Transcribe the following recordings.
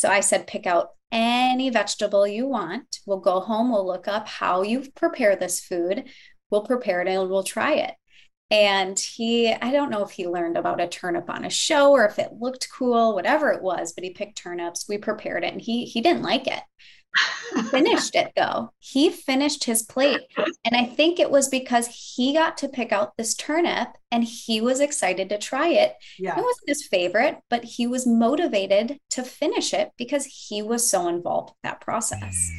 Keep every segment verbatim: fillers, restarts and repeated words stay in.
So I said, pick out any vegetable you want. We'll go home. We'll look up how you prepare this food. We'll prepare it and we'll try it. And he, I don't know if he learned about a turnip on a show or if it looked cool, whatever it was, but he picked turnips. We prepared it and he, he didn't like it. He finished it though. He finished his plate. And I think it was because he got to pick out this turnip and he was excited to try it. Yeah. It wasn't his favorite, but he was motivated to finish it because he was so involved with that process.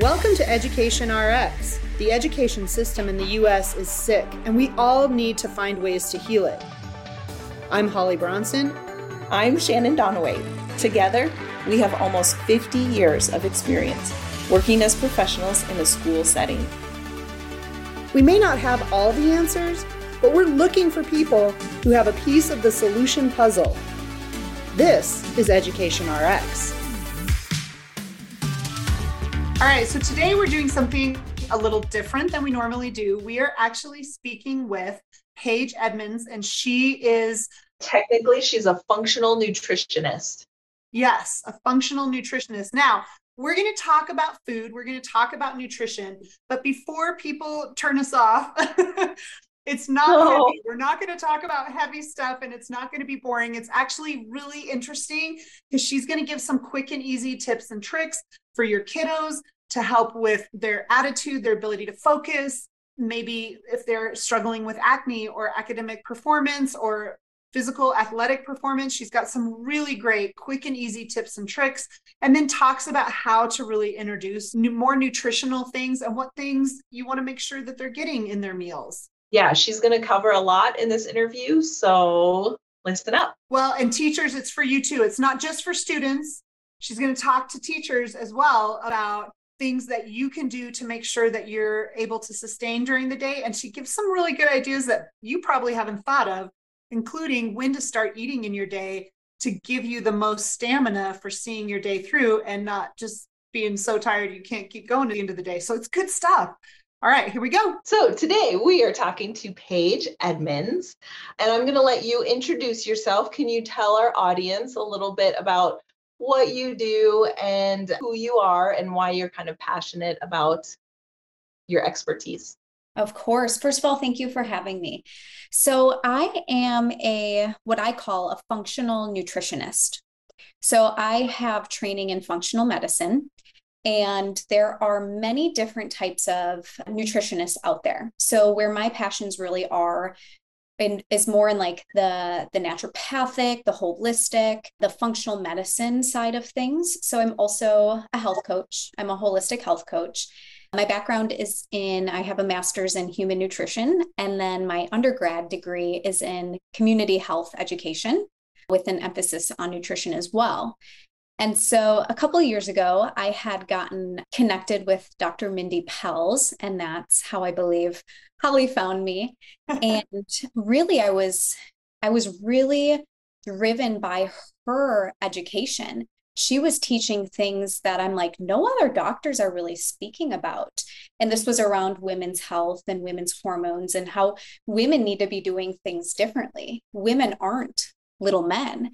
Welcome to EducationRx. The education system in the U S is sick, and we all need to find ways to heal it. I'm Holly Bronson. I'm Shannon Donaway. Together, we have almost fifty years of experience working as professionals in a school setting. We may not have all the answers, but we're looking for people who have a piece of the solution puzzle. This is EducationRx. All right, so today we're doing something a little different than we normally do. We are actually speaking with Paige Edmonds, and she is... Technically, she's a functional nutritionist. Yes, a functional nutritionist. Now, we're going to talk about food. We're going to talk about nutrition. But before people turn us off, it's not oh. heavy. We're not going to talk about heavy stuff, and it's not going to be boring. It's actually really interesting because she's going to give some quick and easy tips and tricks for your kiddos to help with their attitude, their ability to focus, maybe if they're struggling with acne or academic performance or physical athletic performance. She's got some really great quick and easy tips and tricks, and then talks about how to really introduce new, more nutritional things and what things you want to make sure that they're getting in their meals. Yeah, she's going to cover a lot in this interview. So listen up. Well, and teachers, it's for you too. It's not just for students. She's going to talk to teachers as well about things that you can do to make sure that you're able to sustain during the day. And she gives some really good ideas that you probably haven't thought of, including when to start eating in your day to give you the most stamina for seeing your day through and not just being so tired you can't keep going to the end of the day. So it's good stuff. All right, here we go. So today we are talking to Paige Edmonds, and I'm going to let you introduce yourself. Can you tell our audience a little bit about what you do and who you are and why you're kind of passionate about your expertise? Of course. First of all, thank you for having me. So I am a, what I call a functional nutritionist. So I have training in functional medicine, and there are many different types of nutritionists out there. So where my passions really are and is more in like the, the naturopathic, the holistic, the functional medicine side of things. So I'm also a health coach. I'm a holistic health coach. My background is in, I have a master's in human nutrition, and then my undergrad degree is in community health education with an emphasis on nutrition as well. And so a couple of years ago, I had gotten connected with Doctor Mindy Pelz, and that's how I believe Holly found me. And really, I was, I was really driven by her education. She was teaching things that I'm like, no other doctors are really speaking about. And this was around women's health and women's hormones and how women need to be doing things differently. Women aren't little men.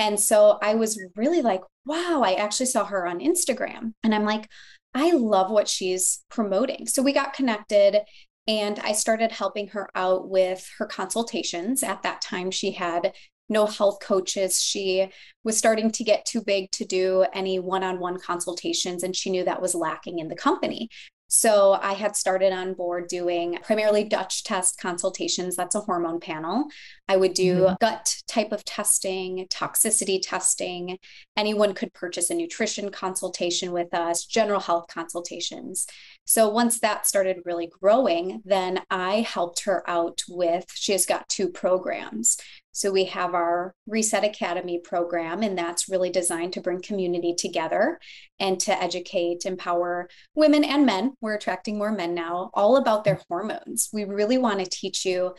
And so I was really like, wow, I actually saw her on Instagram. And I'm like, I love what she's promoting. So we got connected, and I started helping her out with her consultations. At that time, she had no health coaches. She was starting to get too big to do any one-on-one consultations, and she knew that was lacking in the company. So I had started on board doing primarily Dutch test consultations. That's a hormone panel. I would do mm-hmm. gut type of testing, toxicity testing. Anyone could purchase a nutrition consultation with us, general health consultations. So once that started really growing, then I helped her out with, she has got two programs. So we have our Reset Academy program, and that's really designed to bring community together and to educate, empower women and men. We're attracting more men now, all about their hormones. We really want to teach you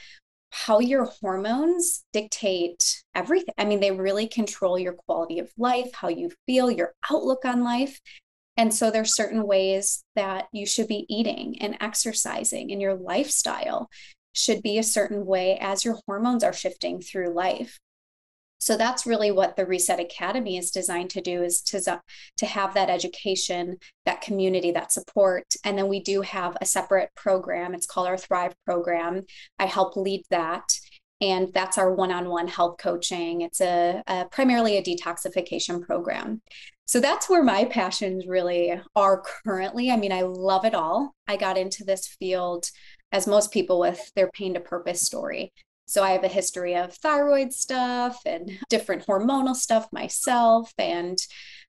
how your hormones dictate everything. I mean, they really control your quality of life, how you feel, your outlook on life. And so there's certain ways that you should be eating and exercising, and your lifestyle should be a certain way as your hormones are shifting through life. So that's really what the Reset Academy is designed to do, is to, to have that education, that community, that support. And then we do have a separate program. It's called our Thrive Program. I help lead that. And that's our one-on-one health coaching. It's a, a primarily a detoxification program. So that's where my passions really are currently. I mean, I love it all. I got into this field, as most people, with their pain to purpose story. So I have a history of thyroid stuff and different hormonal stuff myself. And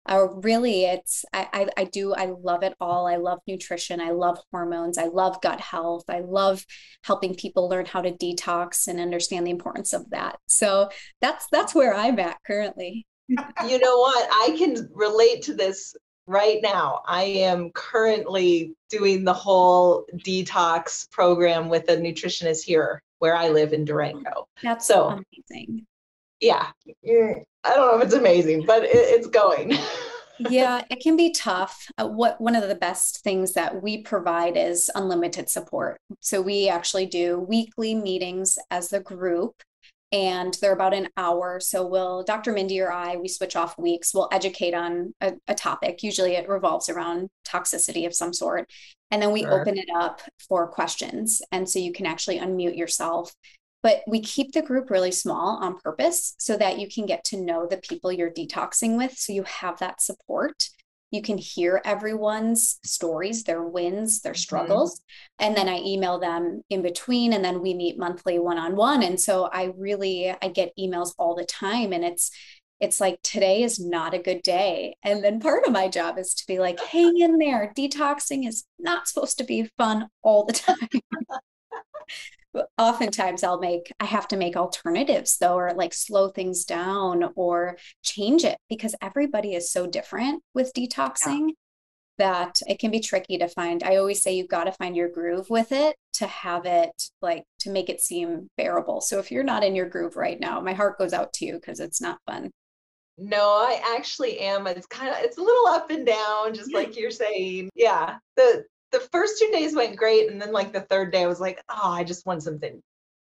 uh, really, it's I, I, I do, I love it all. I love nutrition. I love hormones. I love gut health. I love helping people learn how to detox and understand the importance of that. So that's that's where I'm at currently. You know what? I can relate to this right now. I am currently doing the whole detox program with a nutritionist here where I live in Durango. That's so amazing. Yeah. I don't know if it's amazing, but it, it's going. Yeah, it can be tough. Uh, what one of the best things that we provide is unlimited support. So we actually do weekly meetings as the group, and they're about an hour. So we'll, Doctor Mindy or I, we switch off weeks. We'll educate on a, a topic. Usually it revolves around toxicity of some sort. And then we sure. open it up for questions. And so you can actually unmute yourself. But we keep the group really small on purpose so that you can get to know the people you're detoxing with. So you have that support. You can hear everyone's stories, their wins, their struggles. Mm-hmm. And then I email them in between, and then we meet monthly one-on-one. And so I really, I get emails all the time, and it's, it's like, today is not a good day. And then part of my job is to be like, hang in there. Detoxing is not supposed to be fun all the time. Oftentimes I'll make, I have to make alternatives though, or like slow things down or change it, because everybody is so different with detoxing yeah. that it can be tricky to find. I always say you've got to find your groove with it to have it, like, to make it seem bearable. So if you're not in your groove right now, my heart goes out to you, because it's not fun. No, I actually am. It's kind of, it's a little up and down, just like you're saying. Yeah. The, The first two days went great. And then like the third day, I was like, oh, I just want something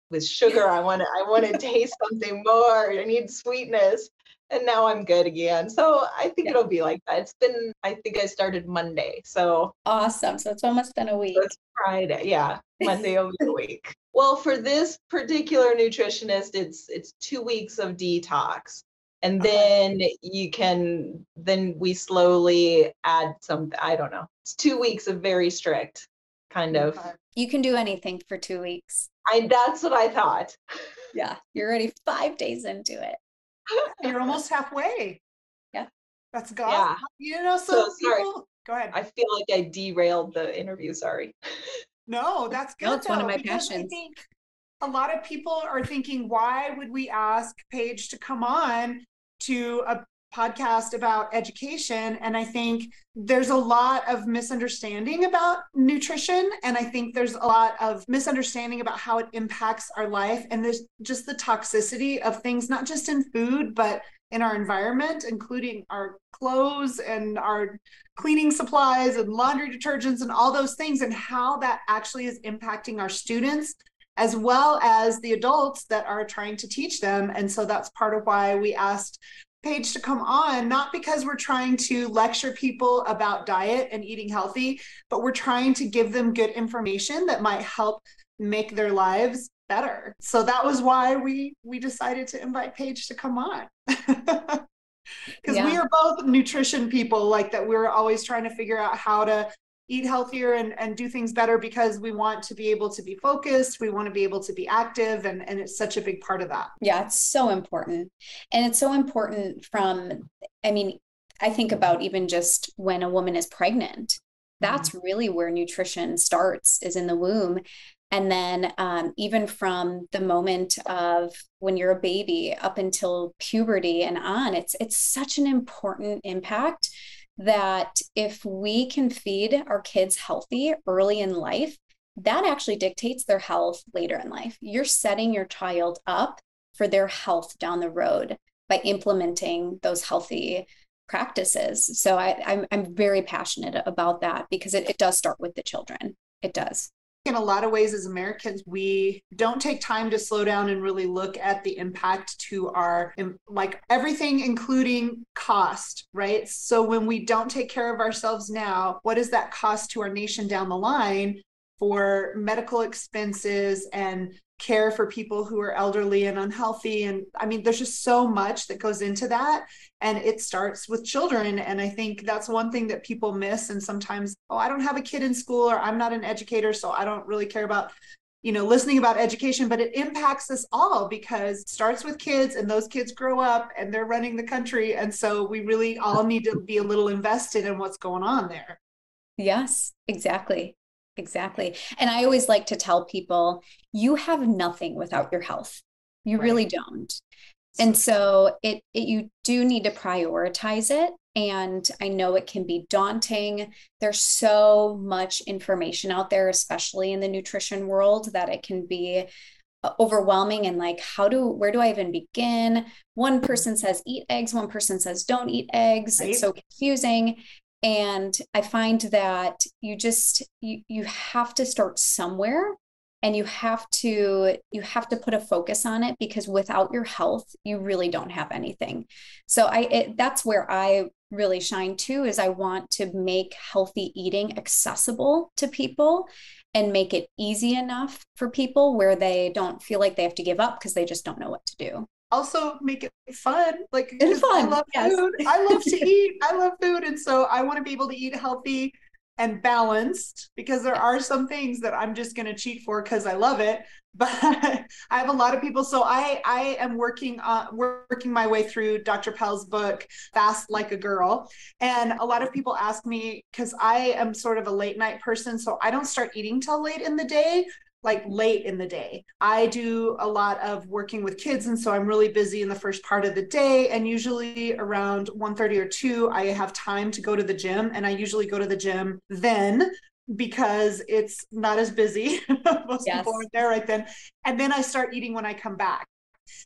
with sugar. I want to, I want to taste something more. I need sweetness. And now I'm good again. So I think yeah. it'll be like that. It's been, I think I started Monday. So awesome. So it's almost been a week. So it's Friday. Yeah. Monday over the week. Well, for this particular nutritionist, it's, it's two weeks of detox. And then you can, then we slowly add something. I don't know. It's two weeks of very strict kind of. You can do anything for two weeks. I, that's what I thought. Yeah. You're already five days into it. You're almost halfway. Yeah. That's God. Yeah. You know, so, so people, sorry. Go ahead. I feel like I derailed the interview. Sorry. No, that's good. That's no, one of my passions. A lot of people are thinking, why would we ask Paige to come on to a podcast about education? And I think there's a lot of misunderstanding about nutrition. And I think there's a lot of misunderstanding about how it impacts our life. And there's just the toxicity of things, not just in food, but in our environment, including our clothes and our cleaning supplies and laundry detergents and all those things, and how that actually is impacting our students, as well as the adults that are trying to teach them. And so that's part of why we asked Paige to come on, not because we're trying to lecture people about diet and eating healthy, but we're trying to give them good information that might help make their lives better. So that was why we we decided to invite Paige to come on. Because yeah. we are both nutrition people, like that we're always trying to figure out how to eat healthier and, and do things better, because we want to be able to be focused. We want to be able to be active. And, and it's such a big part of that. Yeah, it's so important. And it's so important from, I mean, I think about even just when a woman is pregnant, that's mm-hmm. really where nutrition starts, is in the womb. And then um, even from the moment of when you're a baby up until puberty and on, it's it's such an important impact that if we can feed our kids healthy early in life, that actually dictates their health later in life. You're setting your child up for their health down the road by implementing those healthy practices. So I, I'm, I'm very passionate about that, because it, it does start with the children. It does. in a lot of ways as Americans, we don't take time to slow down and really look at the impact to our, like everything, including cost, right? So when we don't take care of ourselves now, what is that cost to our nation down the line for medical expenses and care for people who are elderly and unhealthy? And I mean, there's just so much that goes into that. And it starts with children. And I think that's one thing that people miss. And sometimes, oh, I don't have a kid in school, or I'm not an educator, so I don't really care about, you know, listening about education. But it impacts us all, because it starts with kids, and those kids grow up and they're running the country. And so we really all need to be a little invested in what's going on there. Yes, exactly. Exactly. And I always like to tell people, you have nothing without your health. You right. really don't. And so it, it, you do need to prioritize it. And I know it can be daunting. There's so much information out there, especially in the nutrition world, that it can be overwhelming. And like, how do, where do I even begin? One person says eat eggs. One person says don't eat eggs. Right. It's so confusing. And I find that you just, you, you have to start somewhere, and you have to, you have to put a focus on it, because without your health, you really don't have anything. So I, it, that's where I really shine too, is I want to make healthy eating accessible to people and make it easy enough for people where they don't feel like they have to give up because they just don't know what to do. Also make it fun. Like it's fun. I love yes. food. I love to eat. I love food. And so I want to be able to eat healthy and balanced, because there are some things that I'm just going to cheat for because I love it. But I have a lot of people. So I, I am working on working my way through Doctor Pelz's book, Fast Like a Girl. And a lot of people ask me, because I am sort of a late night person, so I don't start eating till late in the day. like late in the day. I do a lot of working with kids, and so I'm really busy in the first part of the day, and usually around one thirty or two, I have time to go to the gym, and I usually go to the gym then, because it's not as busy. Most yes. people aren't there right then. And then I start eating when I come back.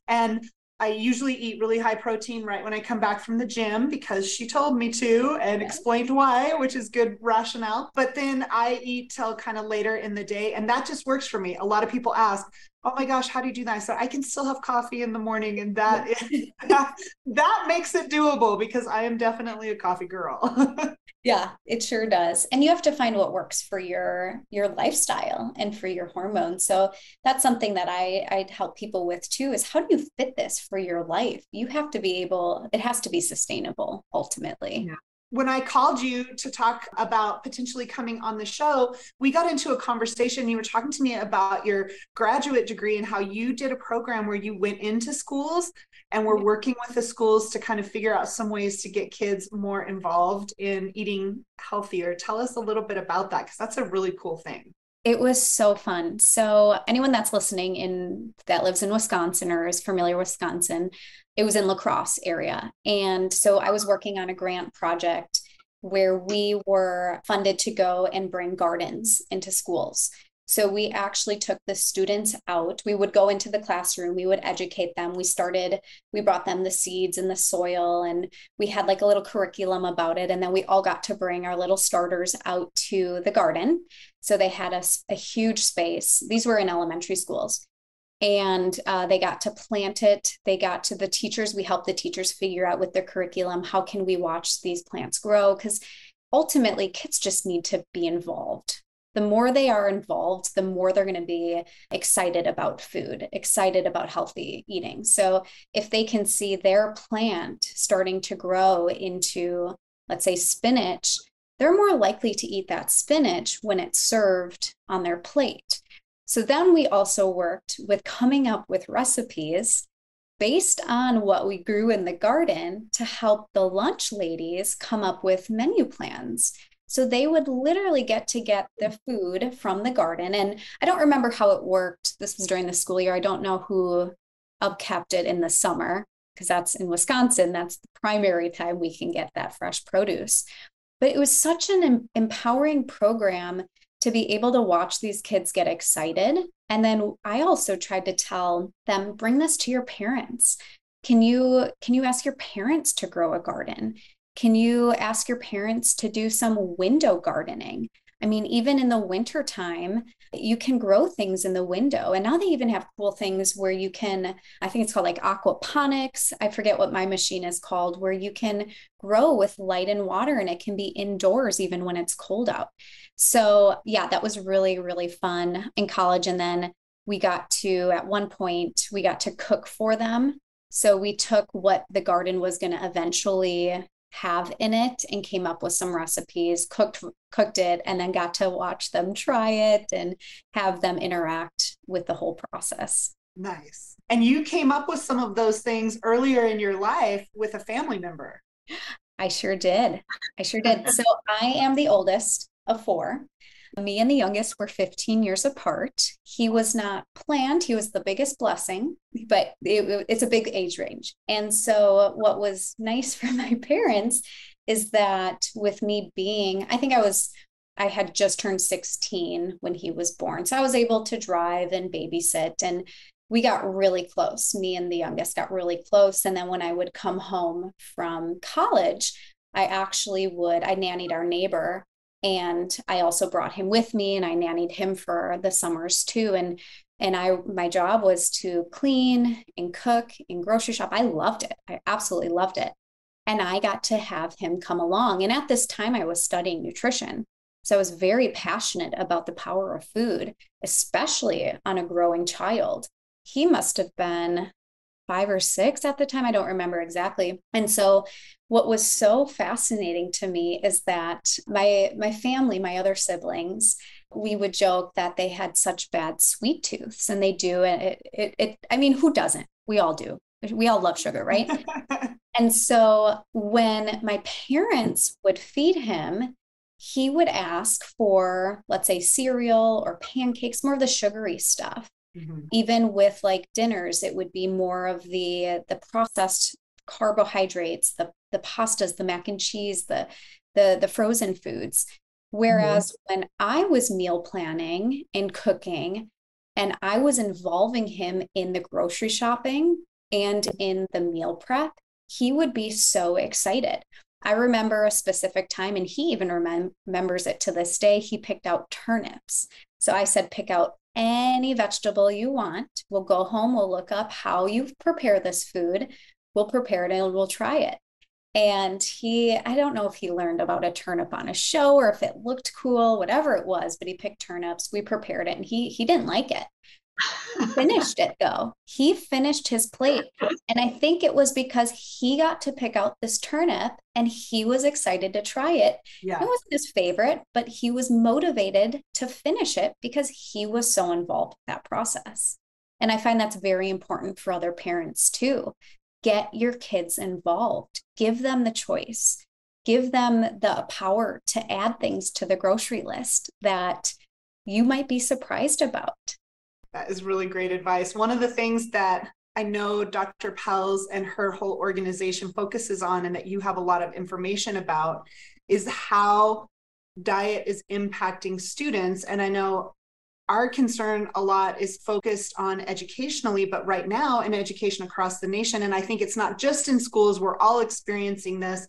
And I usually eat really high protein right when I come back from the gym, because she told me to and explained why, which is good rationale. But then I eat till kind of later in the day, and that just works for me. A lot of people ask, oh my gosh, how do you do that? So I can still have coffee in the morning, and that is, that, that makes it doable, because I am definitely a coffee girl. Yeah, it sure does. And you have to find what works for your, your lifestyle and for your hormones. So that's something that I, I'd help people with too, is how do you fit this for your life? You have to be able, it has to be sustainable ultimately. Yeah. When I called you to talk about potentially coming on the show, we got into a conversation. You were talking to me about your graduate degree and how you did a program where you went into schools and were working with the schools to kind of figure out some ways to get kids more involved in eating healthier. Tell us a little bit about that, because that's a really cool thing. It was so fun. So anyone that's listening in that lives in Wisconsin or is familiar with Wisconsin, it was in La Crosse area. And so I was working on a grant project where we were funded to go and bring gardens into schools. So we actually took the students out. We would go into the classroom. We would educate them. We started, we brought them the seeds and the soil, and we had like a little curriculum about it. And then we all got to bring our little starters out to the garden. So they had a, a huge space. These were in elementary schools, and uh, they got to plant it. They got to the teachers. We helped the teachers figure out with their curriculum, how can we watch these plants grow? Because ultimately kids just need to be involved. The more they are involved, the more they're going to be excited about food, excited about healthy eating. So if they can see their plant starting to grow into, let's say, spinach, they're more likely to eat that spinach when it's served on their plate. So then we also worked with coming up with recipes based on what we grew in the garden to help the lunch ladies come up with menu plans. So they would literally get to get the food from the garden. And I don't remember how it worked. This was during the school year. I don't know who upkept it in the summer, because that's in Wisconsin. That's the primary time we can get that fresh produce. But it was such an empowering program to be able to watch these kids get excited. And then I also tried to tell them, bring this to your parents. Can you, can you ask your parents to grow a garden? Can you ask your parents to do some window gardening? I mean, even in the winter time, you can grow things in the window. And now they even have cool things where you can, I think it's called like aquaponics. I forget what my machine is called, where you can grow with light and water, and it can be indoors even when it's cold out. So yeah, that was really, really fun in college. And then we got to, at one point, we got to cook for them. So we took what the garden was going to eventually have in it and came up with some recipes, cooked cooked it, and then got to watch them try it and have them interact with the whole process. Nice. And you came up with some of those things earlier in your life with a family member. I sure did. I sure did. So I am the oldest of four. Me and the youngest were fifteen years apart. He was not planned. He was the biggest blessing, but it, it's a big age range. And so what was nice for my parents is that with me being, I think I was, I had just turned sixteen when he was born. So I was able to drive and babysit, and we got really close. Me and the youngest got really close. And then when I would come home from college, I actually would, I nannied our neighbor. And I also brought him with me, and I nannied him for the summers too. And, and I, my job was to clean and cook and grocery shop. I loved it. I absolutely loved it. And I got to have him come along. And at this time I was studying nutrition. So I was very passionate about the power of food, especially on a growing child. He must've been five or six at the time. I don't remember exactly. And so what was so fascinating to me is that my, my family, my other siblings, we would joke that they had such bad sweet tooths, and they do. And it, it, it, I mean, who doesn't? We all do. We all love sugar, right? And so when my parents would feed him, he would ask for, let's say, cereal or pancakes, more of the sugary stuff. Even with like dinners, it would be more of the the processed carbohydrates, the the pastas, the mac and cheese, the the the frozen foods. Whereas mm-hmm. when I was meal planning and cooking, and I was involving him in the grocery shopping and in the meal prep, he would be so excited. I remember a specific time, and he even remem- remembers it to this day. He picked out turnips. So I said, pick out any vegetable you want. We'll go home. We'll look up how you prepare this food. We'll prepare it and we'll try it. And he, I don't know if he learned about a turnip on a show or if it looked cool, whatever it was, but he picked turnips. We prepared it, and he, he didn't like it. He finished it though. He finished his plate. And I think it was because he got to pick out this turnip and he was excited to try it. Yeah. It wasn't his favorite, but he was motivated to finish it because he was so involved in that process. And I find that's very important for other parents too. Get your kids involved. Give them the choice. Give them the power to add things to the grocery list that you might be surprised about. That is really great advice. One of the things that I know Doctor Pelz and her whole organization focuses on, and that you have a lot of information about, is how diet is impacting students. And I know our concern a lot is focused on educationally, but right now in education across the nation, and I think it's not just in schools, we're all experiencing this.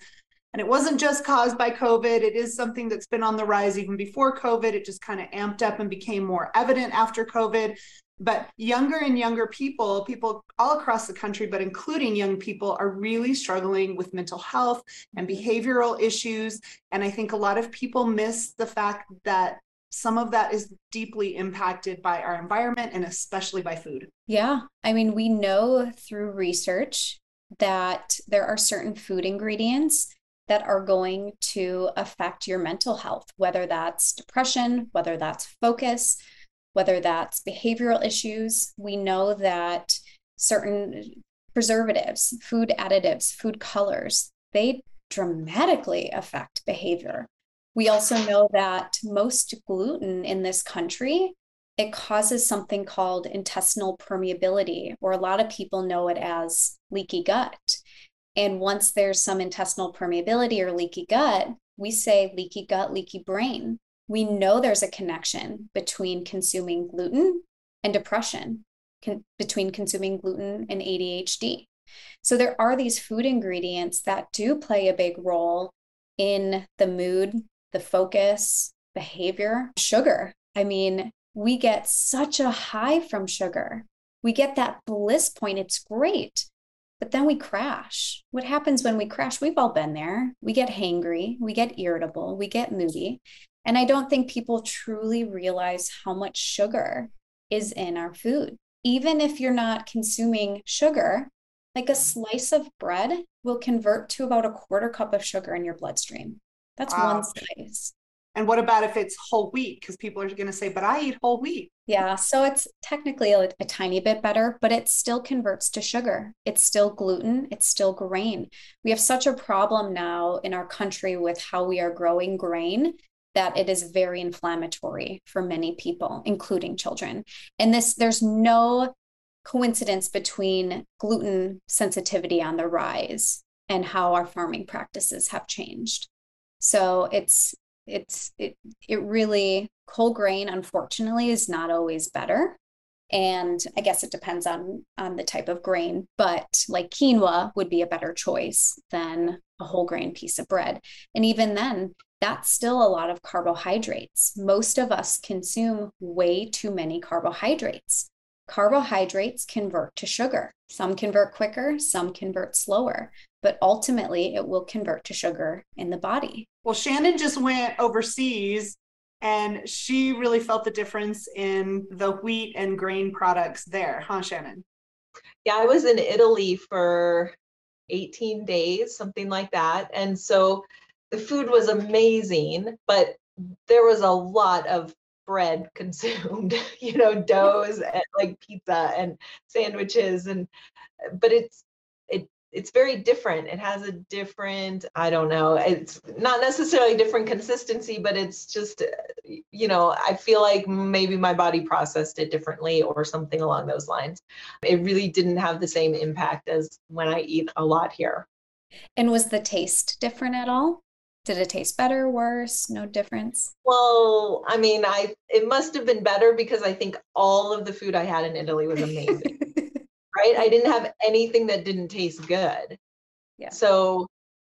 And it wasn't just caused by COVID. It is something that's been on the rise even before COVID. It just kind of amped up and became more evident after COVID. But younger and younger people, people all across the country, but including young people, are really struggling with mental health and behavioral issues. And I think a lot of people miss the fact that some of that is deeply impacted by our environment and especially by food. Yeah. I mean, we know through research that there are certain food ingredients that are going to affect your mental health, whether that's depression, whether that's focus, whether that's behavioral issues. We know that certain preservatives, food additives, food colors, they dramatically affect behavior. We also know that most gluten in this country, it causes something called intestinal permeability, or a lot of people know it as leaky gut. And once there's some intestinal permeability or leaky gut, we say leaky gut, leaky brain. We know there's a connection between consuming gluten and depression, con- between consuming gluten and A D H D. So there are these food ingredients that do play a big role in the mood, the focus, behavior. Sugar. I mean, we get such a high from sugar. We get that bliss point. It's great. But then we crash. What happens when we crash? We've all been there. We get hangry. We get irritable. We get moody. And I don't think people truly realize how much sugar is in our food. Even if you're not consuming sugar, like a slice of bread will convert to about a quarter cup of sugar in your bloodstream. That's wow. one slice. And what about if it's whole wheat? Because people are going to say, but I eat whole wheat. Yeah. So it's technically a, a tiny bit better, but it still converts to sugar. It's still gluten. It's still grain. We have such a problem now in our country with how we are growing grain that it is very inflammatory for many people, including children. And this, there's no coincidence between gluten sensitivity on the rise and how our farming practices have changed. So it's, it's, it, it really, whole grain, unfortunately, is not always better. And I guess it depends on, on the type of grain, but like quinoa would be a better choice than a whole grain piece of bread. And even then, that's still a lot of carbohydrates. Most of us consume way too many carbohydrates. Carbohydrates convert to sugar. Some convert quicker, some convert slower, but ultimately it will convert to sugar in the body. Well, Shannon just went overseas and she really felt the difference in the wheat and grain products there, huh, Shannon? Yeah, I was in Italy for eighteen days, something like that. And so the food was amazing, but there was a lot of bread consumed, you know, doughs and like pizza and sandwiches. And, but it's, it, it's very different. It has a different, I don't know, it's not necessarily different consistency, but it's just, you know, I feel like maybe my body processed it differently or something along those lines. It really didn't have the same impact as when I eat a lot here. And was the taste different at all? Did it taste better, worse, no difference? Well, I mean, I it must have been better because I think all of the food I had in Italy was amazing, right? I didn't have anything that didn't taste good. Yeah. So,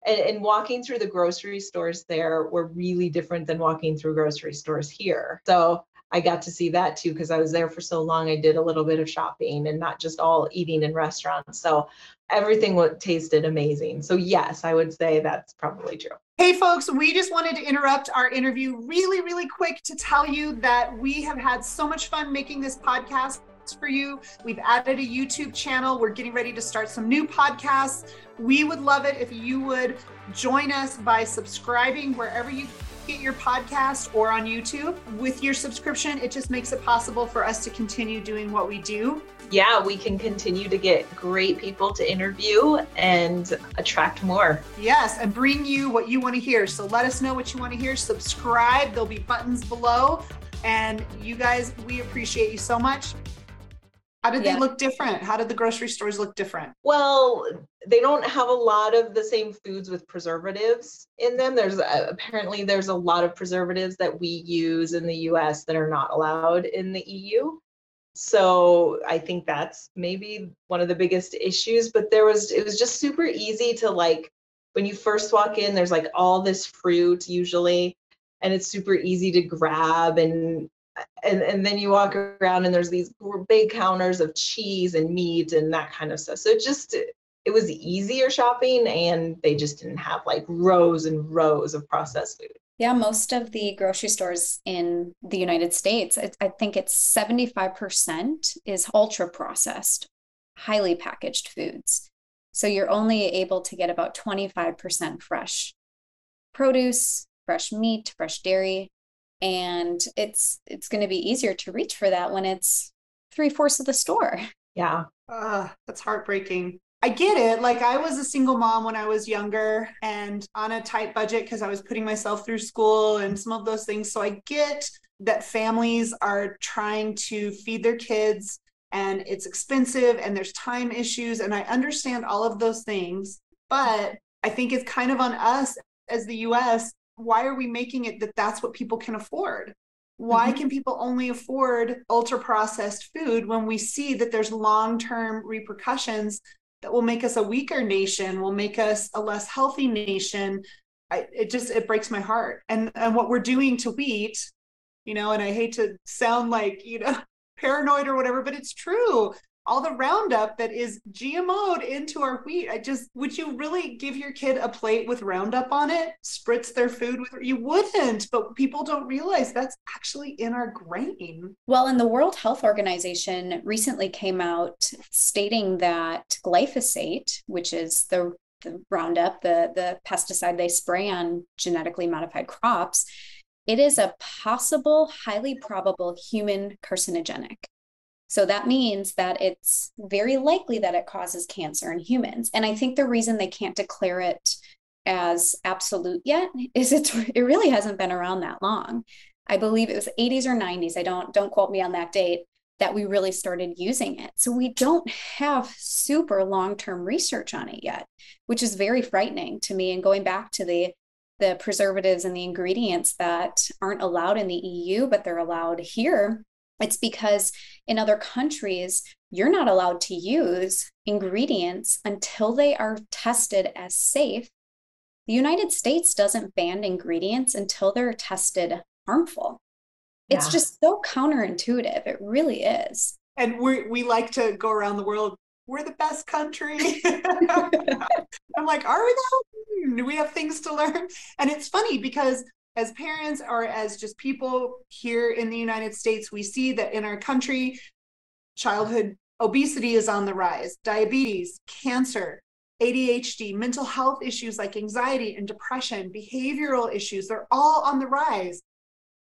and, and walking through the grocery stores there were really different than walking through grocery stores here. So I got to see that too, because I was there for so long. I did a little bit of shopping and not just all eating in restaurants. So everything tasted amazing. So yes, I would say that's probably true. Hey folks, we just wanted to interrupt our interview really, really quick to tell you that we have had so much fun making this podcast for you. We've added a YouTube channel. We're getting ready to start some new podcasts. We would love it if you would join us by subscribing wherever you get your podcast or on YouTube. With your subscription, it just makes it possible for us to continue doing what we do. Yeah, we can continue to get great people to interview and attract more. Yes, and bring you what you want to hear. So let us know what you want to hear. Subscribe. There'll be buttons below. And you guys, we appreciate you so much. How did yeah. they look different? How did the grocery stores look different? Well, they don't have a lot of the same foods with preservatives in them. There's uh, apparently there's a lot of preservatives that we use in the U S that are not allowed in the E U. So I think that's maybe one of the biggest issues, but there was, it was just super easy to like, when you first walk in, there's like all this fruit usually, and it's super easy to grab. And, and, and then you walk around and there's these big counters of cheese and meat and that kind of stuff. So it just, it was easier shopping, and they just didn't have like rows and rows of processed food. Yeah, most of the grocery stores in the United States, I, I think it's seventy-five percent is ultra processed, highly packaged foods. So you're only able to get about twenty-five percent fresh produce, fresh meat, fresh dairy. And it's it's going to be easier to reach for that when it's three-fourths of the store. Yeah. Uh, that's heartbreaking. I get it. Like I was a single mom when I was younger and on a tight budget because I was putting myself through school and some of those things. So I get that families are trying to feed their kids and it's expensive and there's time issues. And I understand all of those things, but I think it's kind of on us as the U S. Why are we making it that that's what people can afford? Why mm-hmm. can people only afford ultra processed food when we see that there's long-term repercussions that will make us a weaker nation, will make us a less healthy nation? I, it just, it breaks my heart. And, and what we're doing to wheat, you know, and I hate to sound like, you know, paranoid or whatever, but it's true. All the Roundup that is G M O'd into our wheat. I just, would you really give your kid a plate with Roundup on it, spritz their food with it? You wouldn't, but people don't realize that's actually in our grain. Well, and the World Health Organization recently came out stating that glyphosate, which is the, the Roundup, the, the pesticide they spray on genetically modified crops, it is a possible, highly probable human carcinogenic. So that means that it's very likely that it causes cancer in humans. And I think the reason they can't declare it as absolute yet is it's, it really hasn't been around that long. I believe it was eighties or nineties. I don't, don't quote me on that date, that we really started using it. So we don't have super long-term research on it yet, which is very frightening to me. And going back to the the preservatives and the ingredients that aren't allowed in the E U, but they're allowed here, it's because in other countries, you're not allowed to use ingredients until they are tested as safe. The United States doesn't ban ingredients until they're tested harmful. Yeah. It's just so counterintuitive. It really is. And we we like to go around the world, we're the best country. I'm like, are we though? Do we have things to learn? And it's funny because as parents or as just people here in the United States, we see that in our country, childhood obesity is on the rise, diabetes, cancer, A D H D, mental health issues like anxiety and depression, behavioral issues, they're all on the rise.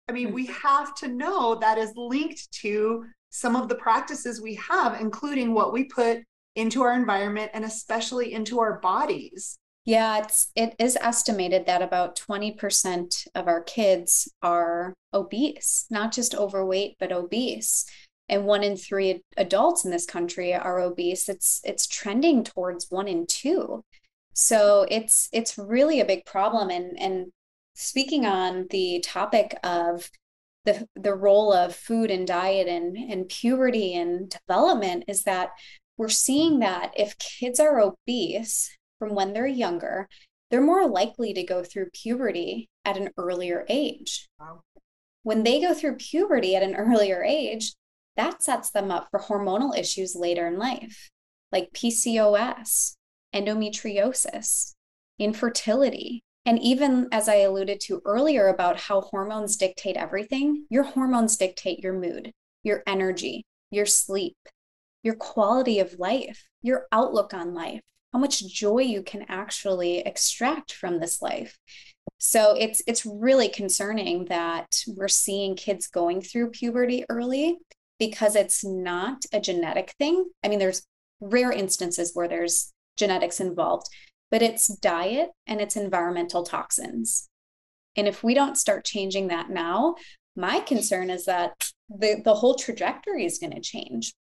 I mean, we have to know that is linked to some of the practices we have, including what we put into our environment and especially into our bodies. Yeah, it's, it is estimated that about twenty percent of our kids are obese, not just overweight, but obese. And one in three adults in this country are obese. It's, it's trending towards one in two. So it's, it's really a big problem. And, and speaking on the topic of the, the role of food and diet and, and puberty and development, is that we're seeing that if kids are obese from when they're younger, they're more likely to go through puberty at an earlier age. Wow. When they go through puberty at an earlier age, that sets them up for hormonal issues later in life, like P C O S, endometriosis, infertility. And even as I alluded to earlier about how hormones dictate everything, your hormones dictate your mood, your energy, your sleep, your quality of life, your outlook on life, how much joy you can actually extract from this life. So it's it's really concerning that we're seeing kids going through puberty early, because it's not a genetic thing. I mean, there's rare instances where there's genetics involved, but it's diet and it's environmental toxins. And if we don't start changing that now, my concern is that the, the whole trajectory is going to change.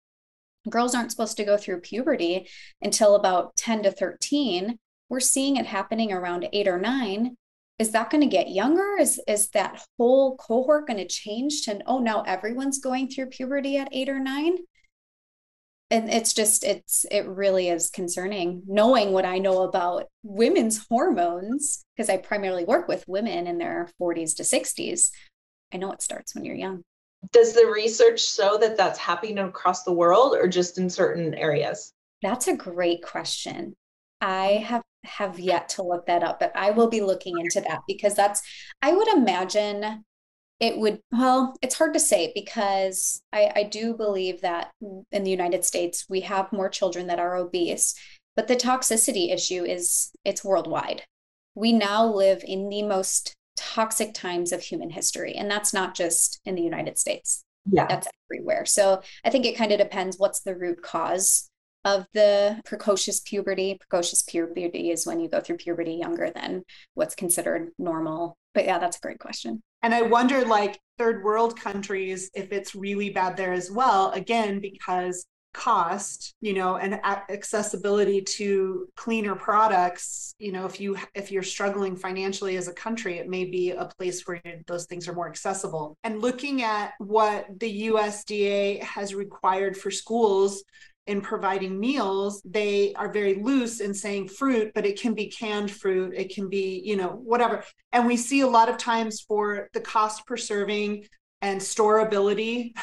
Girls aren't supposed to go through puberty until about ten to thirteen. We're seeing it happening around eight or nine. Is that going to get younger? Is, is that whole cohort going to change to, oh, now everyone's going through puberty at eight or nine? And it's just, it's, it really is concerning, knowing what I know about women's hormones, because I primarily work with women in their forties to sixties. I know it starts when you're young. Does the research show that that's happening across the world or just in certain areas? That's a great question. I have, have yet to look that up, but I will be looking into that, because that's, I would imagine it would, well, it's hard to say, because I, I do believe that in the United States, we have more children that are obese, but the toxicity issue is, it's worldwide. We now live in the most toxic times of human history. And that's not just in the United States. Yeah. That's everywhere. So I think it kind of depends what's the root cause of the precocious puberty. Precocious puberty is when you go through puberty younger than what's considered normal. But yeah, that's a great question. And I wonder, like, third world countries, if it's really bad there as well, again, because cost, you know, and accessibility to cleaner products. You know, if you, if you're struggling financially as a country, it may be a place where those things are more accessible. And looking at what the U S D A has required for schools in providing meals, they are very loose in saying fruit, but it can be canned fruit. It can be, you know, whatever. And we see a lot of times for the cost per serving and storability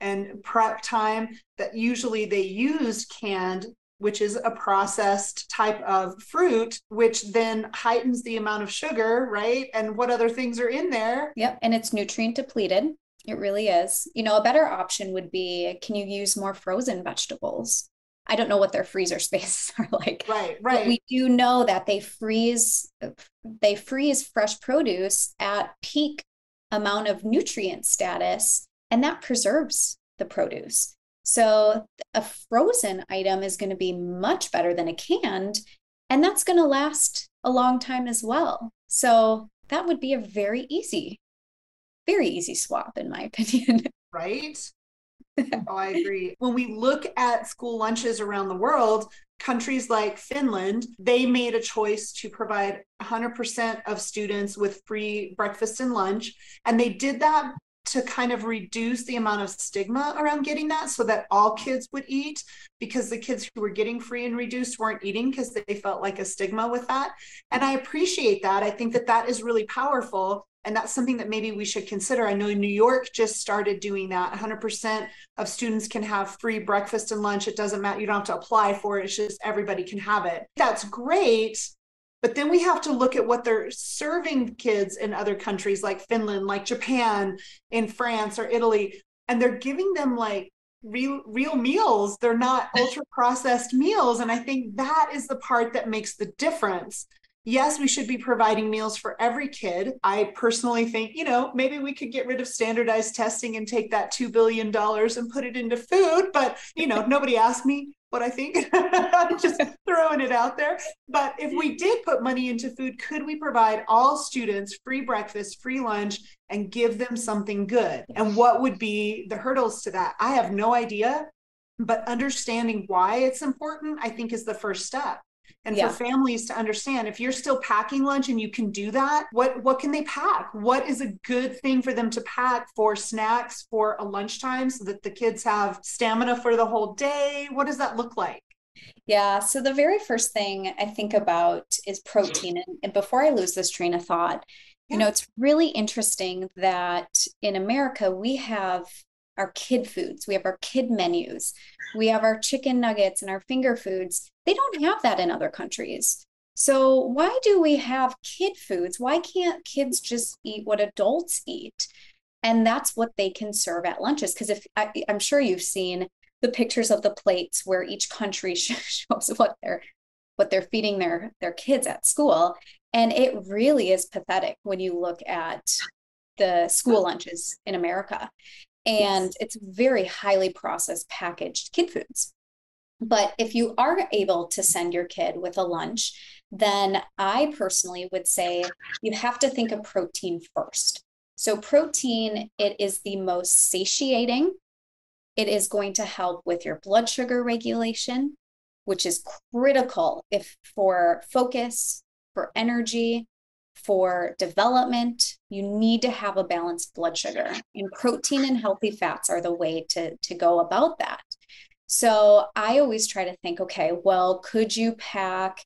and prep time that usually they use canned, which is a processed type of fruit, which then heightens the amount of sugar, right? And what other things are in there? Yep. And it's nutrient depleted. It really is. You know, a better option would be, can you use more frozen vegetables? I don't know what their freezer spaces are like. Right, right. But we do know that they freeze, they freeze fresh produce at peak amount of nutrient status, and that preserves the produce. So a frozen item is going to be much better than a canned, and that's going to last a long time as well. So that would be a very easy, very easy swap, in my opinion. Right? Oh, I agree. When we look at school lunches around the world, countries like Finland, they made a choice to provide one hundred percent of students with free breakfast and lunch. And they did that to kind of reduce the amount of stigma around getting that, so that all kids would eat, because the kids who were getting free and reduced weren't eating because they felt like a stigma with that. And I appreciate that. I think that that is really powerful. And that's something that maybe we should consider. I know New York just started doing that. one hundred percent of students can have free breakfast and lunch. It doesn't matter. You don't have to apply for it. It's just everybody can have it. That's great. But then we have to look at what they're serving kids in other countries like Finland, like Japan, in France or Italy. And they're giving them like real, real meals. They're not ultra processed meals. And I think that is the part that makes the difference. Yes, we should be providing meals for every kid. I personally think, you know, maybe we could get rid of standardized testing and take that two billion dollars and put it into food. But, you know, nobody asked me what I think. I'm just throwing it out there. But if we did put money into food, could we provide all students free breakfast, free lunch, and give them something good? And what would be the hurdles to that? I have no idea. But understanding why it's important, I think, is the first step. And yeah. for families to understand, if you're still packing lunch and you can do that, what, what can they pack? What is a good thing for them to pack for snacks for a lunchtime so that the kids have stamina for the whole day? What does that look like? Yeah. So the very first thing I think about is protein. And, and before I lose this train of thought, yeah. you know, it's really interesting that in America, we have our kid foods. We have our kid menus. We have our chicken nuggets and our finger foods. They don't have that in other countries. So why do we have kid foods? Why can't kids just eat what adults eat? And that's what they can serve at lunches. Because if I, I'm sure you've seen the pictures of the plates where each country shows what they're what they're feeding their their kids at school. And it really is pathetic when you look at the school lunches in America. And it's very highly processed, packaged kid foods. But if you are able to send your kid with a lunch, then I personally would say you have to think of protein first. So protein, it is the most satiating. It is going to help with your blood sugar regulation, which is critical if for focus, for energy, for development. You need to have a balanced blood sugar, and protein and healthy fats are the way to, to go about that. So I always try to think, okay, well, could you pack,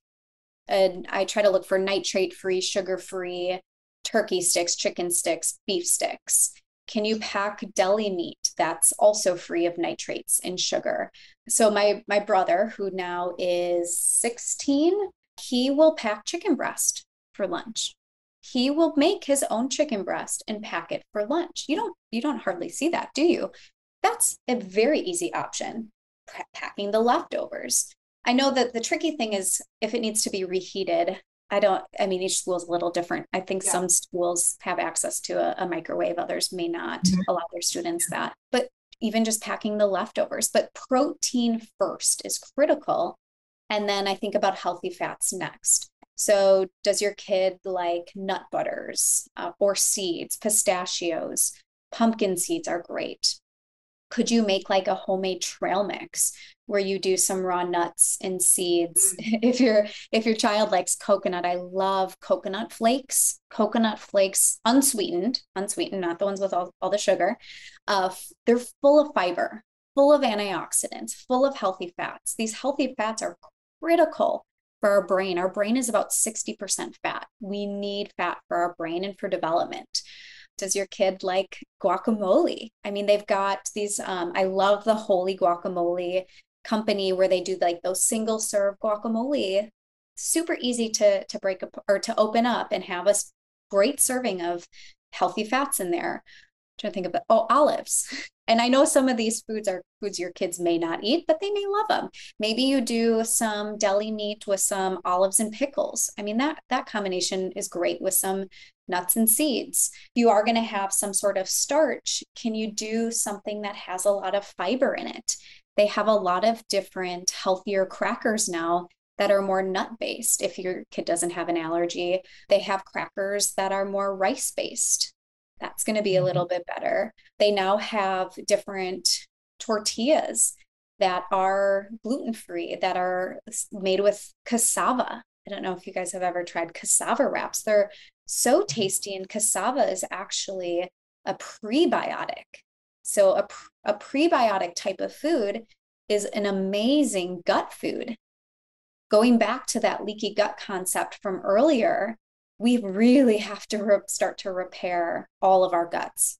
and I try to look for nitrate-free, sugar-free turkey sticks, chicken sticks, beef sticks. Can you pack deli meat that's also free of nitrates and sugar? So my, my brother, who now is sixteen, he will pack chicken breast for lunch. He will make his own chicken breast and pack it for lunch. You don't, you don't hardly see that, do you? That's a very easy option, packing the leftovers. I know that the tricky thing is if it needs to be reheated. I don't, I mean, each school is a little different. I think yeah. some schools have access to a, a microwave. Others may not mm-hmm. allow their students yeah. that, but even just packing the leftovers, but protein first is critical. And then I think about healthy fats next. So does your kid like nut butters uh, or seeds, pistachios? Pumpkin seeds are great. Could you make like a homemade trail mix where you do some raw nuts and seeds? Mm. If your if your child likes coconut, I love coconut flakes, coconut flakes, unsweetened, unsweetened, not the ones with all, all the sugar. Uh, they're full of fiber. full of antioxidants, full of healthy fats. These healthy fats are critical for our brain. Our brain is about sixty percent fat. We need fat for our brain and for development. Does your kid like guacamole? I mean, they've got these, um, I love the Holy Guacamole company where they do like those single serve guacamole. Super easy to, to break up or to open up and have a great serving of healthy fats in there. I'm trying to think of it. Oh, olives. And I know some of these foods are foods your kids may not eat, but they may love them. Maybe you do some deli meat with some olives and pickles. I mean, that, that combination is great with some nuts and seeds. If you are going to have some sort of starch, can you do something that has a lot of fiber in it? They have a lot of different healthier crackers now that are more nut-based. If your kid doesn't have an allergy, they have crackers that are more rice-based. That's going to be a little bit better. They now have different tortillas that are gluten-free, that are made with cassava. I don't know if you guys have ever tried cassava wraps. They're so tasty, and cassava is actually a prebiotic. So a, a prebiotic type of food is an amazing gut food. Going back to that leaky gut concept from earlier, we really have to re- start to repair all of our guts.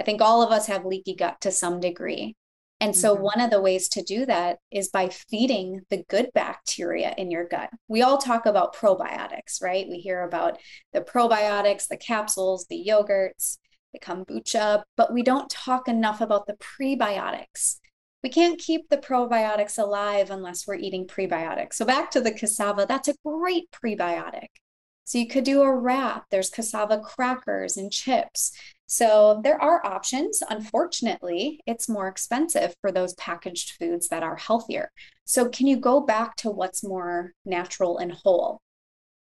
I think all of us have leaky gut to some degree. And so mm-hmm. one of the ways to do that is by feeding the good bacteria in your gut. We all talk about probiotics, right? We hear about the probiotics, the capsules, the yogurts, the kombucha, but we don't talk enough about the prebiotics. We can't keep the probiotics alive unless we're eating prebiotics. So back to the cassava, that's a great prebiotic. So you could do a wrap. There's cassava crackers and chips. So there are options. Unfortunately, it's more expensive for those packaged foods that are healthier. So can you go back to what's more natural and whole?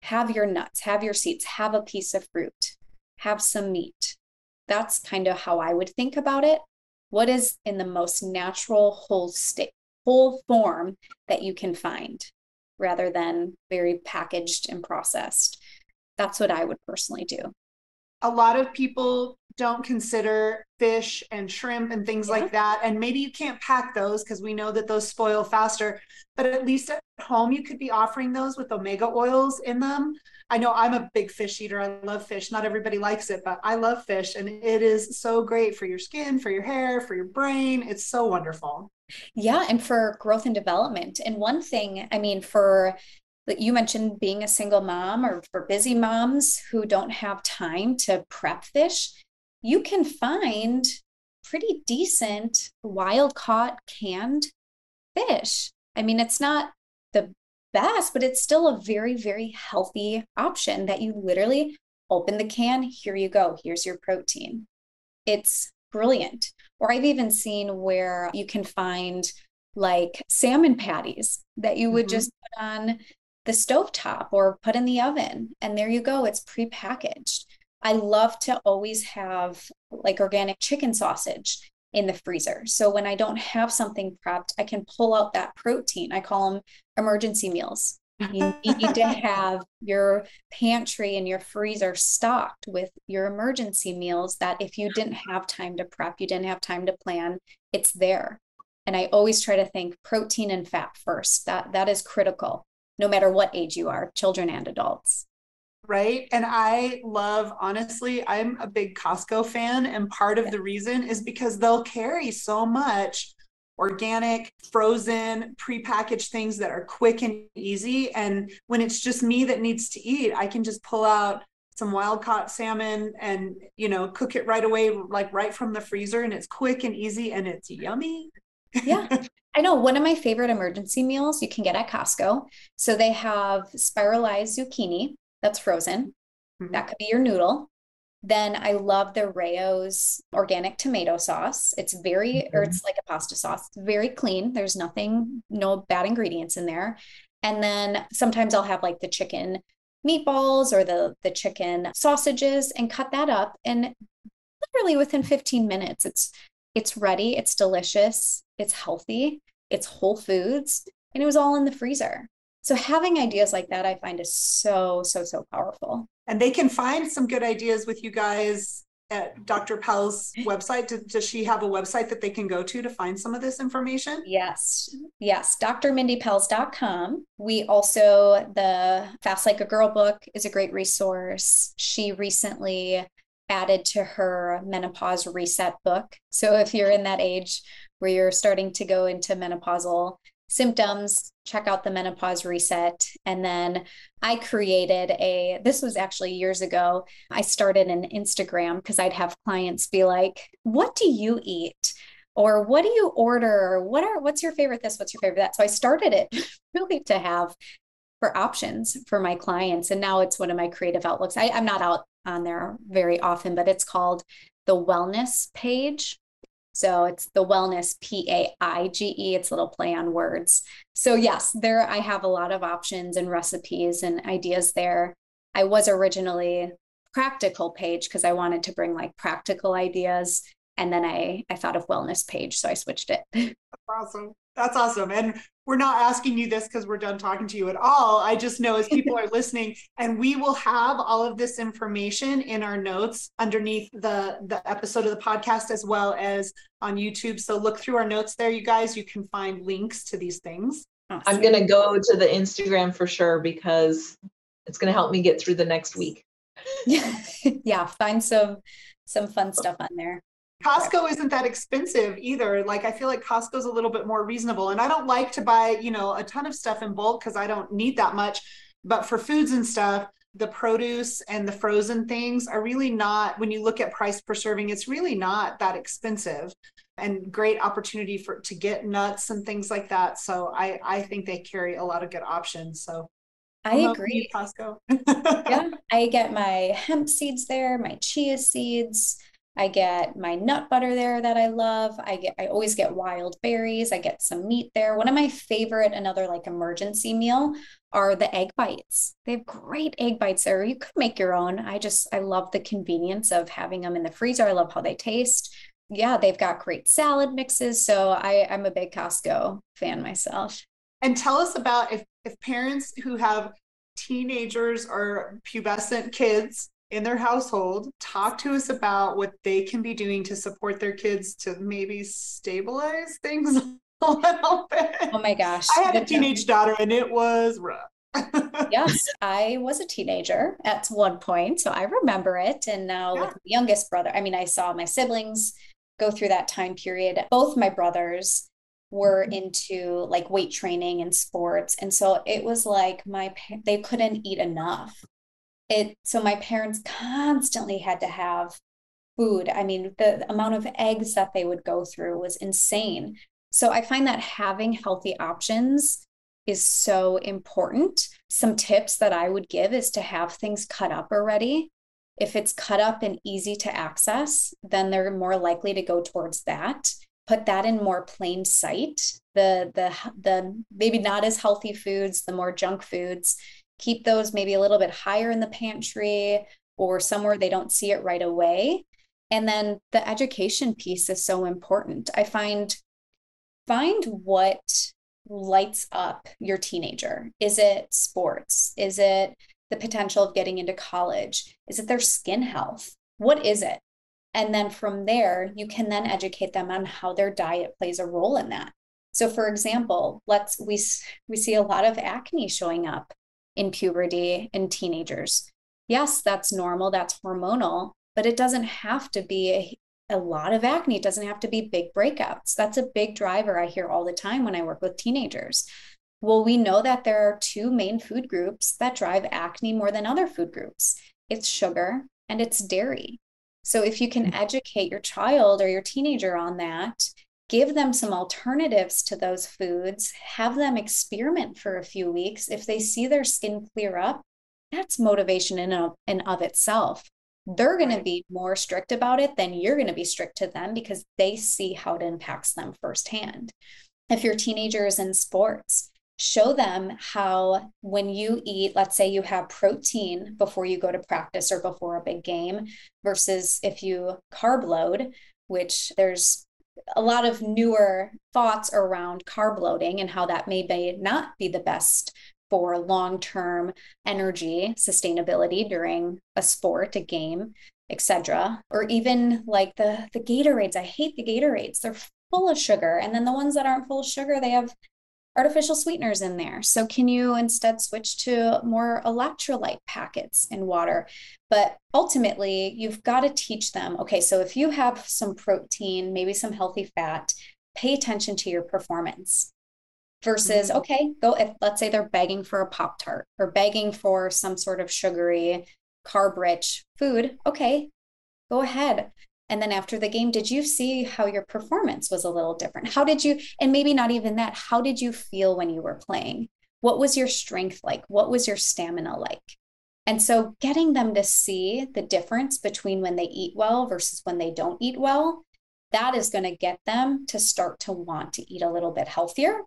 Have your nuts, have your seeds, have a piece of fruit, have some meat. That's kind of how I would think about it. What is in the most natural whole state, whole form that you can find, rather than very packaged and processed? That's what I would personally do. A lot of people don't consider fish and shrimp and things yeah. like that. And maybe you can't pack those because we know that those spoil faster, but at least at home, you could be offering those with omega oils in them. I know I'm a big fish eater. I love fish. Not everybody likes it, but I love fish. And it is so great for your skin, for your hair, for your brain. It's so wonderful. Yeah. And for growth and development. And one thing, I mean, for you mentioned being a single mom or for busy moms who don't have time to prep fish, you can find pretty decent wild caught canned fish. I mean, it's not the best, but it's still a very, very healthy option that you literally open the can. Here you go. Here's your protein. It's brilliant. Or I've even seen where you can find like salmon patties that you would mm-hmm. just put on the stovetop or put in the oven. And there you go. It's prepackaged. I love to always have like organic chicken sausage in the freezer. So when I don't have something prepped, I can pull out that protein. I call them emergency meals. You need to have your pantry and your freezer stocked with your emergency meals that if you didn't have time to prep, you didn't have time to plan, it's there. And I always try to think protein and fat first. That that is critical, no matter what age you are, children and adults. Right. And I love, honestly, I'm a big Costco fan. And part of the reason is because they'll carry so much organic, frozen, prepackaged things that are quick and easy. And when it's just me that needs to eat, I can just pull out some wild caught salmon and, you know, cook it right away, like right from the freezer. And it's quick and easy and it's yummy. Yeah. I know one of my favorite emergency meals you can get at Costco. So they have spiralized zucchini. That's frozen. Mm-hmm. That could be your noodle. Then I love the Rao's organic tomato sauce. It's very, mm-hmm. or it's like a pasta sauce. It's very clean. There's nothing, no bad ingredients in there. And then sometimes I'll have like the chicken meatballs or the, the chicken sausages and cut that up. And literally within fifteen minutes, it's, it's ready. It's delicious. It's healthy. It's whole foods. And it was all in the freezer. So having ideas like that, I find is so, so, so powerful. And they can find some good ideas with you guys at Doctor Pelz's website? Does, does she have a website that they can go to to find some of this information? Yes. Yes. Dr Mindy Pelz dot com. We also, the Fast Like a Girl book is a great resource. She recently added to her menopause reset book. So if you're in that age where you're starting to go into menopausal symptoms, check out the menopause reset. And then I created a, this was actually years ago, I started an Instagram because I'd have clients be like, what do you eat? Or what do you order? What are, what's your favorite this? What's your favorite that? So I started it really to have for options for my clients. And now it's one of my creative outlooks. I, I'm not out on there very often, but it's called the wellness PAIGE. So it's the wellness P A I G E. It's a little play on words. So yes, there I have a lot of options and recipes and ideas there. I was originally practical PAIGE because I wanted to bring like practical ideas. And then I, I thought of wellness PAIGE. So I switched it. That's awesome. That's awesome. And we're not asking you this because we're done talking to you at all. I just know as people are listening, and we will have all of this information in our notes underneath the, the episode of the podcast, as well as on YouTube. So look through our notes there, you guys, you can find links to these things. Awesome. I'm going to go to the Instagram for sure, because it's going to help me get through the next week. Yeah. Find some, some fun stuff on there. Costco isn't that expensive either. Like, I feel like Costco's a little bit more reasonable, and I don't like to buy, you know, a ton of stuff in bulk because I don't need that much, but for foods and stuff, the produce and the frozen things are really not, when you look at price per serving, it's really not that expensive, and great opportunity for, to get nuts and things like that. So I, I think they carry a lot of good options. So I agree. Costco. Yeah. I get my hemp seeds there, my chia seeds. I get my nut butter there that I love. I get, I always get wild berries. I get some meat there. One of my favorite, another like emergency meal, are the egg bites. They have great egg bites there. You could make your own. I just, I love the convenience of having them in the freezer. I love how they taste. Yeah. They've got great salad mixes. So I, I'm a big Costco fan myself. And tell us about if, if parents who have teenagers or pubescent kids in their household, talk to us about what they can be doing to support their kids to maybe stabilize things a little bit. Oh my gosh. I had a teenage daughter and it was rough. Yes, I was a teenager at one point, so I remember it. And now yeah. with the youngest brother, I mean, I saw my siblings go through that time period. Both my brothers were into like weight training and sports. And so it was like my, they couldn't eat enough. It, so my parents constantly had to have food. I mean, the amount of eggs that they would go through was insane. So I find that having healthy options is so important. Some tips that I would give is to have things cut up already. If it's cut up and easy to access, then they're more likely to go towards that. Put that in more plain sight. The, the, the maybe not as healthy foods, the more junk foods, keep those maybe a little bit higher in the pantry or somewhere they don't see it right away. And then the education piece is so important. I find, find what lights up your teenager. Is it sports? Is it the potential of getting into college? Is it their skin health? What is it? And then from there, you can then educate them on how their diet plays a role in that. So for example, let's, we, we see a lot of acne showing up in puberty in teenagers. Yes, that's normal, that's hormonal, but it doesn't have to be a, a lot of acne. It doesn't have to be big breakouts. That's a big driver I hear all the time when I work with teenagers. Well, we know that there are two main food groups that drive acne more than other food groups. It's sugar and it's dairy. So if you can educate your child or your teenager on that, give them some alternatives to those foods, have them experiment for a few weeks. If they see their skin clear up, that's motivation in of, in of itself. They're going to be more strict about it than you're going to be strict to them because they see how it impacts them firsthand. If your teenager is in sports, show them how when you eat, let's say you have protein before you go to practice or before a big game versus if you carb load, which there's a lot of newer thoughts around carb loading and how that may not be the best for long-term energy sustainability during a sport, a game, et cetera. Or even like the, the Gatorades. I hate the Gatorades. They're full of sugar. And then the ones that aren't full of sugar, they have artificial sweeteners in there. So can you instead switch to more electrolyte packets in water? But ultimately, you've got to teach them, okay, so if you have some protein, maybe some healthy fat, pay attention to your performance. Versus, okay, go, if, let's say they're begging for a Pop-Tart or begging for some sort of sugary, carb-rich food. Okay, go ahead. And then after the game, did you see how your performance was a little different? How did you, and maybe not even that, how did you feel when you were playing? What was your strength like? What was your stamina like? And so getting them to see the difference between when they eat well versus when they don't eat well, that is going to get them to start to want to eat a little bit healthier.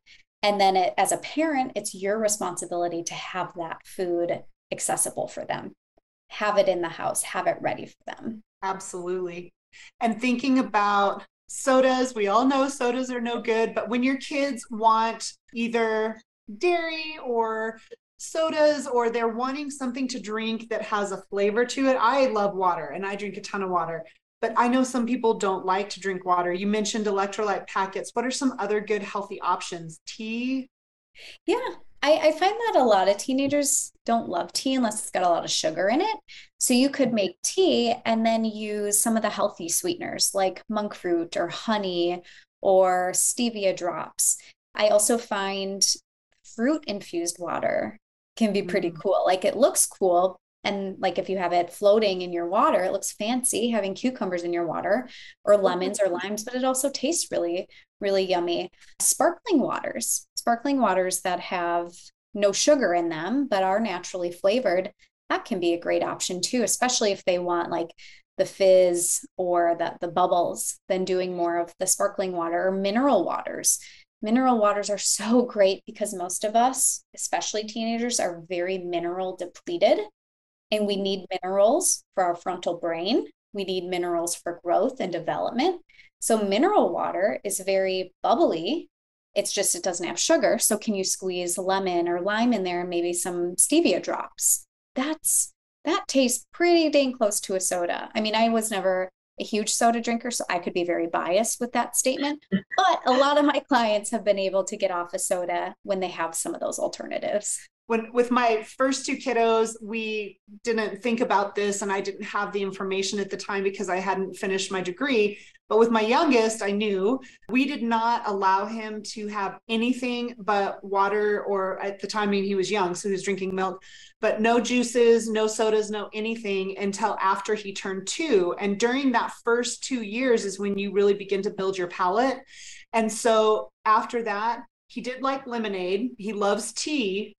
And then it, as a parent, it's your responsibility to have that food accessible for them. Have it in the house, have it ready for them. Absolutely. And thinking about sodas, we all know sodas are no good, but when your kids want either dairy or sodas, or they're wanting something to drink that has a flavor to it, I love water and I drink a ton of water, but I know some people don't like to drink water. You mentioned electrolyte packets. What are some other good healthy options? Tea? Yeah. I, I find that a lot of teenagers don't love tea unless it's got a lot of sugar in it. So you could make tea and then use some of the healthy sweeteners like monk fruit or honey or stevia drops. I also find fruit infused water can be pretty cool. Like it looks cool. And like if you have it floating in your water, it looks fancy having cucumbers in your water or lemons or limes, but it also tastes really, really yummy. Sparkling waters. Sparkling waters that have no sugar in them, but are naturally flavored, that can be a great option too, especially if they want like the fizz or the, the bubbles, then doing more of the sparkling water or mineral waters. Mineral waters are so great because most of us, especially teenagers, are very mineral depleted, and we need minerals for our frontal brain. We need minerals for growth and development. So mineral water is very bubbly. It's just, it doesn't have sugar. So can you squeeze lemon or lime in there and maybe some stevia drops? That's, that tastes pretty dang close to a soda. I mean, I was never a huge soda drinker, so I could be very biased with that statement, but a lot of my clients have been able to get off a soda when they have some of those alternatives. When, with my first two kiddos, we didn't think about this and I didn't have the information at the time because I hadn't finished my degree. But with my youngest, I knew we did not allow him to have anything but water, or at the time, I mean, he was young, so he was drinking milk, but no juices, no sodas, no anything until after he turned two. And during that first two years is when you really begin to build your palate. And so after that, he did like lemonade. He loves tea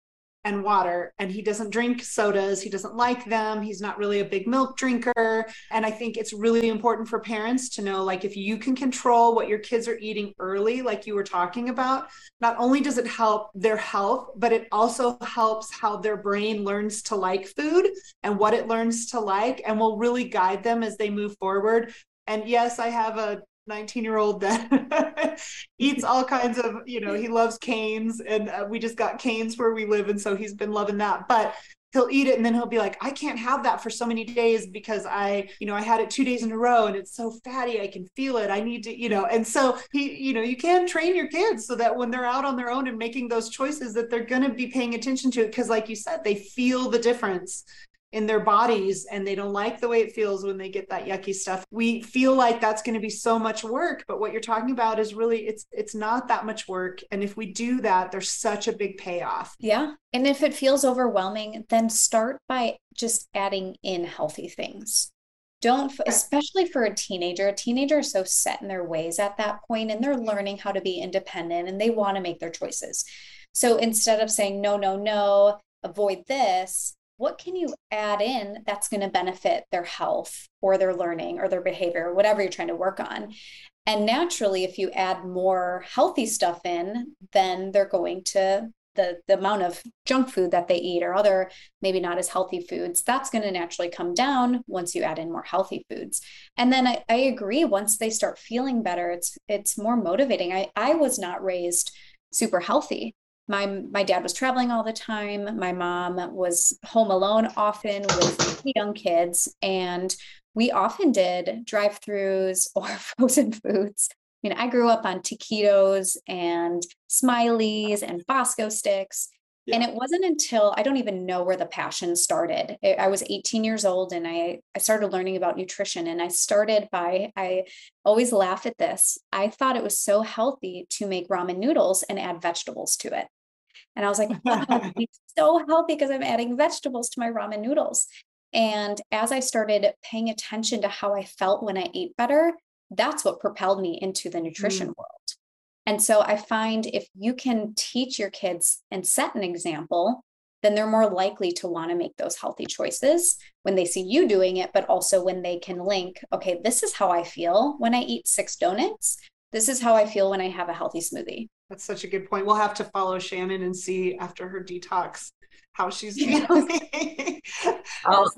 and water, and he doesn't drink sodas. He doesn't like them. He's not really a big milk drinker. And I think it's really important for parents to know, like, if you can control what your kids are eating early, like you were talking about, not only does it help their health, but it also helps how their brain learns to like food and what it learns to like, and will really guide them as they move forward. And yes, I have a nineteen year old that eats all kinds of, you know, he loves canes, and uh, we just got canes where we live. And so he's been loving that, but he'll eat it. And then he'll be like, I can't have that for so many days because I, you know, I had it two days in a row and it's so fatty. I can feel it. I need to, you know, and so he, you know, you can train your kids so that when they're out on their own and making those choices, that they're going to be paying attention to it. Cause like you said, they feel the difference in their bodies, and they don't like the way it feels when they get that yucky stuff. We feel like that's going to be so much work, but what you're talking about is really, it's it's not that much work. And if we do that, there's such a big payoff. Yeah. And if it feels overwhelming, then start by just adding in healthy things. Don't, especially for a teenager, a teenager is so set in their ways at that point, and they're learning how to be independent and they want to make their choices. So instead of saying, no, no, no, avoid this, what can you add in that's going to benefit their health or their learning or their behavior or whatever you're trying to work on? And naturally, if you add more healthy stuff in, then they're going to the, the amount of junk food that they eat or other maybe not as healthy foods, that's going to naturally come down once you add in more healthy foods. And then I, I agree, once they start feeling better, it's, it's more motivating. I, I was not raised super healthy. My, my dad was traveling all the time. My mom was home alone often with young kids. And we often did drive-thrus or frozen foods. I mean, I grew up on taquitos and smileys and Bosco sticks. Yeah. And it wasn't until, I don't even know where the passion started. I was eighteen years old and I, I started learning about nutrition, and I started by, I always laugh at this. I thought it was so healthy to make ramen noodles and add vegetables to it. And I was like, wow, it's so healthy because I'm adding vegetables to my ramen noodles. And as I started paying attention to how I felt when I ate better, that's what propelled me into the nutrition mm. world. And so I find if you can teach your kids and set an example, then they're more likely to want to make those healthy choices when they see you doing it, but also when they can link, okay, this is how I feel when I eat six donuts. This is how I feel when I have a healthy smoothie. That's such a good point. We'll have to follow Shannon and see after her detox how she's doing. I'll,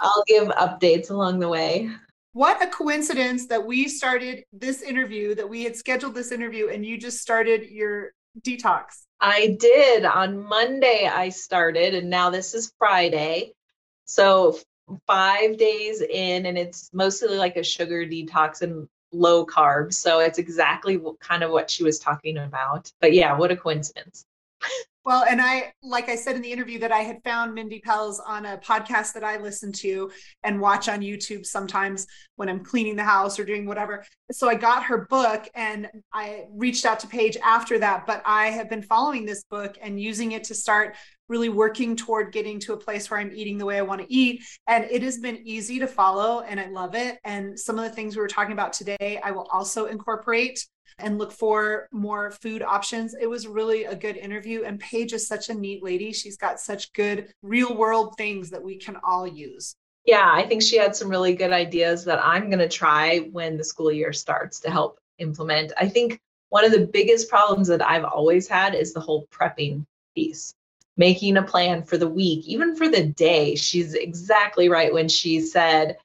I'll give updates along the way. What a coincidence that we started this interview, that we had scheduled this interview, and you just started your detox. I did. On Monday, I started, and now this is Friday. So five days in, and it's mostly like a sugar detox and low carbs. So it's exactly kind of what she was talking about. But yeah, what a coincidence. Well, and I, like I said in the interview, that I had found Mindy Pelz on a podcast that I listen to and watch on YouTube sometimes when I'm cleaning the house or doing whatever. So I got her book and I reached out to Paige after that, but I have been following this book and using it to start really working toward getting to a place where I'm eating the way I want to eat. And it has been easy to follow and I love it. And some of the things we were talking about today, I will also incorporate and look for more food options. It was really a good interview, and Paige is such a neat lady. She's got such good real world things that we can all use. Yeah, I think she had some really good ideas that I'm going to try when the school year starts to help implement. I think one of the biggest problems that I've always had is the whole prepping piece, making a plan for the week, even for the day. She's exactly right when she said,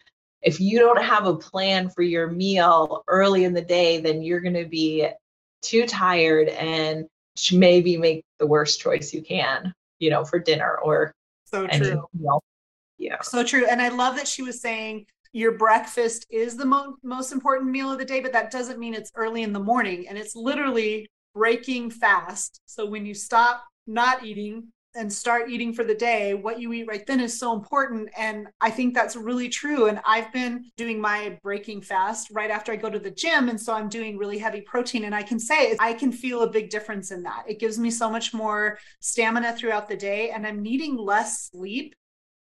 if you don't have a plan for your meal early in the day, then you're going to be too tired and maybe make the worst choice you can, you know, for dinner or so true. You know, yeah, so true. And I love that she was saying your breakfast is the mo- most important meal of the day, but that doesn't mean it's early in the morning, and it's literally breaking fast. So when you stop not eating and start eating for the day, what you eat right then is so important. And I think that's really true. And I've been doing my breaking fast right after I go to the gym. And so I'm doing really heavy protein. And I can say I can feel a big difference in that. It gives me so much more stamina throughout the day, and I'm needing less sleep.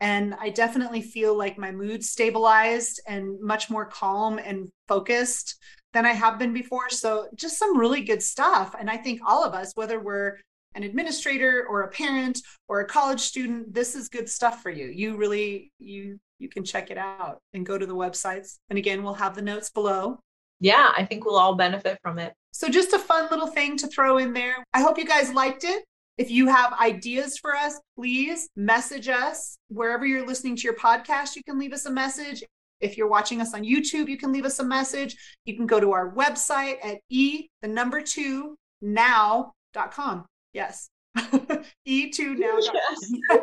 And I definitely feel like my mood stabilized and much more calm and focused than I have been before. So just some really good stuff. And I think all of us, whether we're an administrator or a parent or a college student, this is good stuff for you. You really, you, you can check it out and go to the websites. And again, we'll have the notes below. Yeah, I think we'll all benefit from it. So just a fun little thing to throw in there. I hope you guys liked it. If you have ideas for us, please message us. Wherever you're listening to your podcast, you can leave us a message. If you're watching us on YouTube, you can leave us a message. You can go to our website at e, the number two, now dot com. Yes. E two now. Yes.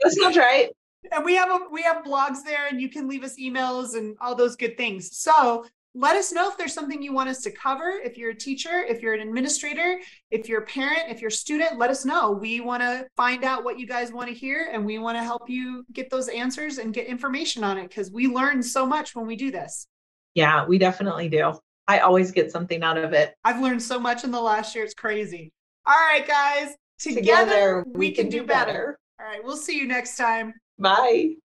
That's not right. And we have, a, we have blogs there, and you can leave us emails and all those good things. So let us know if there's something you want us to cover. If you're a teacher, if you're an administrator, if you're a parent, if you're a student, let us know. We want to find out what you guys want to hear, and we want to help you get those answers and get information on it, because we learn so much when we do this. Yeah, we definitely do. I always get something out of it. I've learned so much in the last year. It's crazy. All right, guys, together, together we, we can, can do better. better. All right, we'll see you next time. Bye.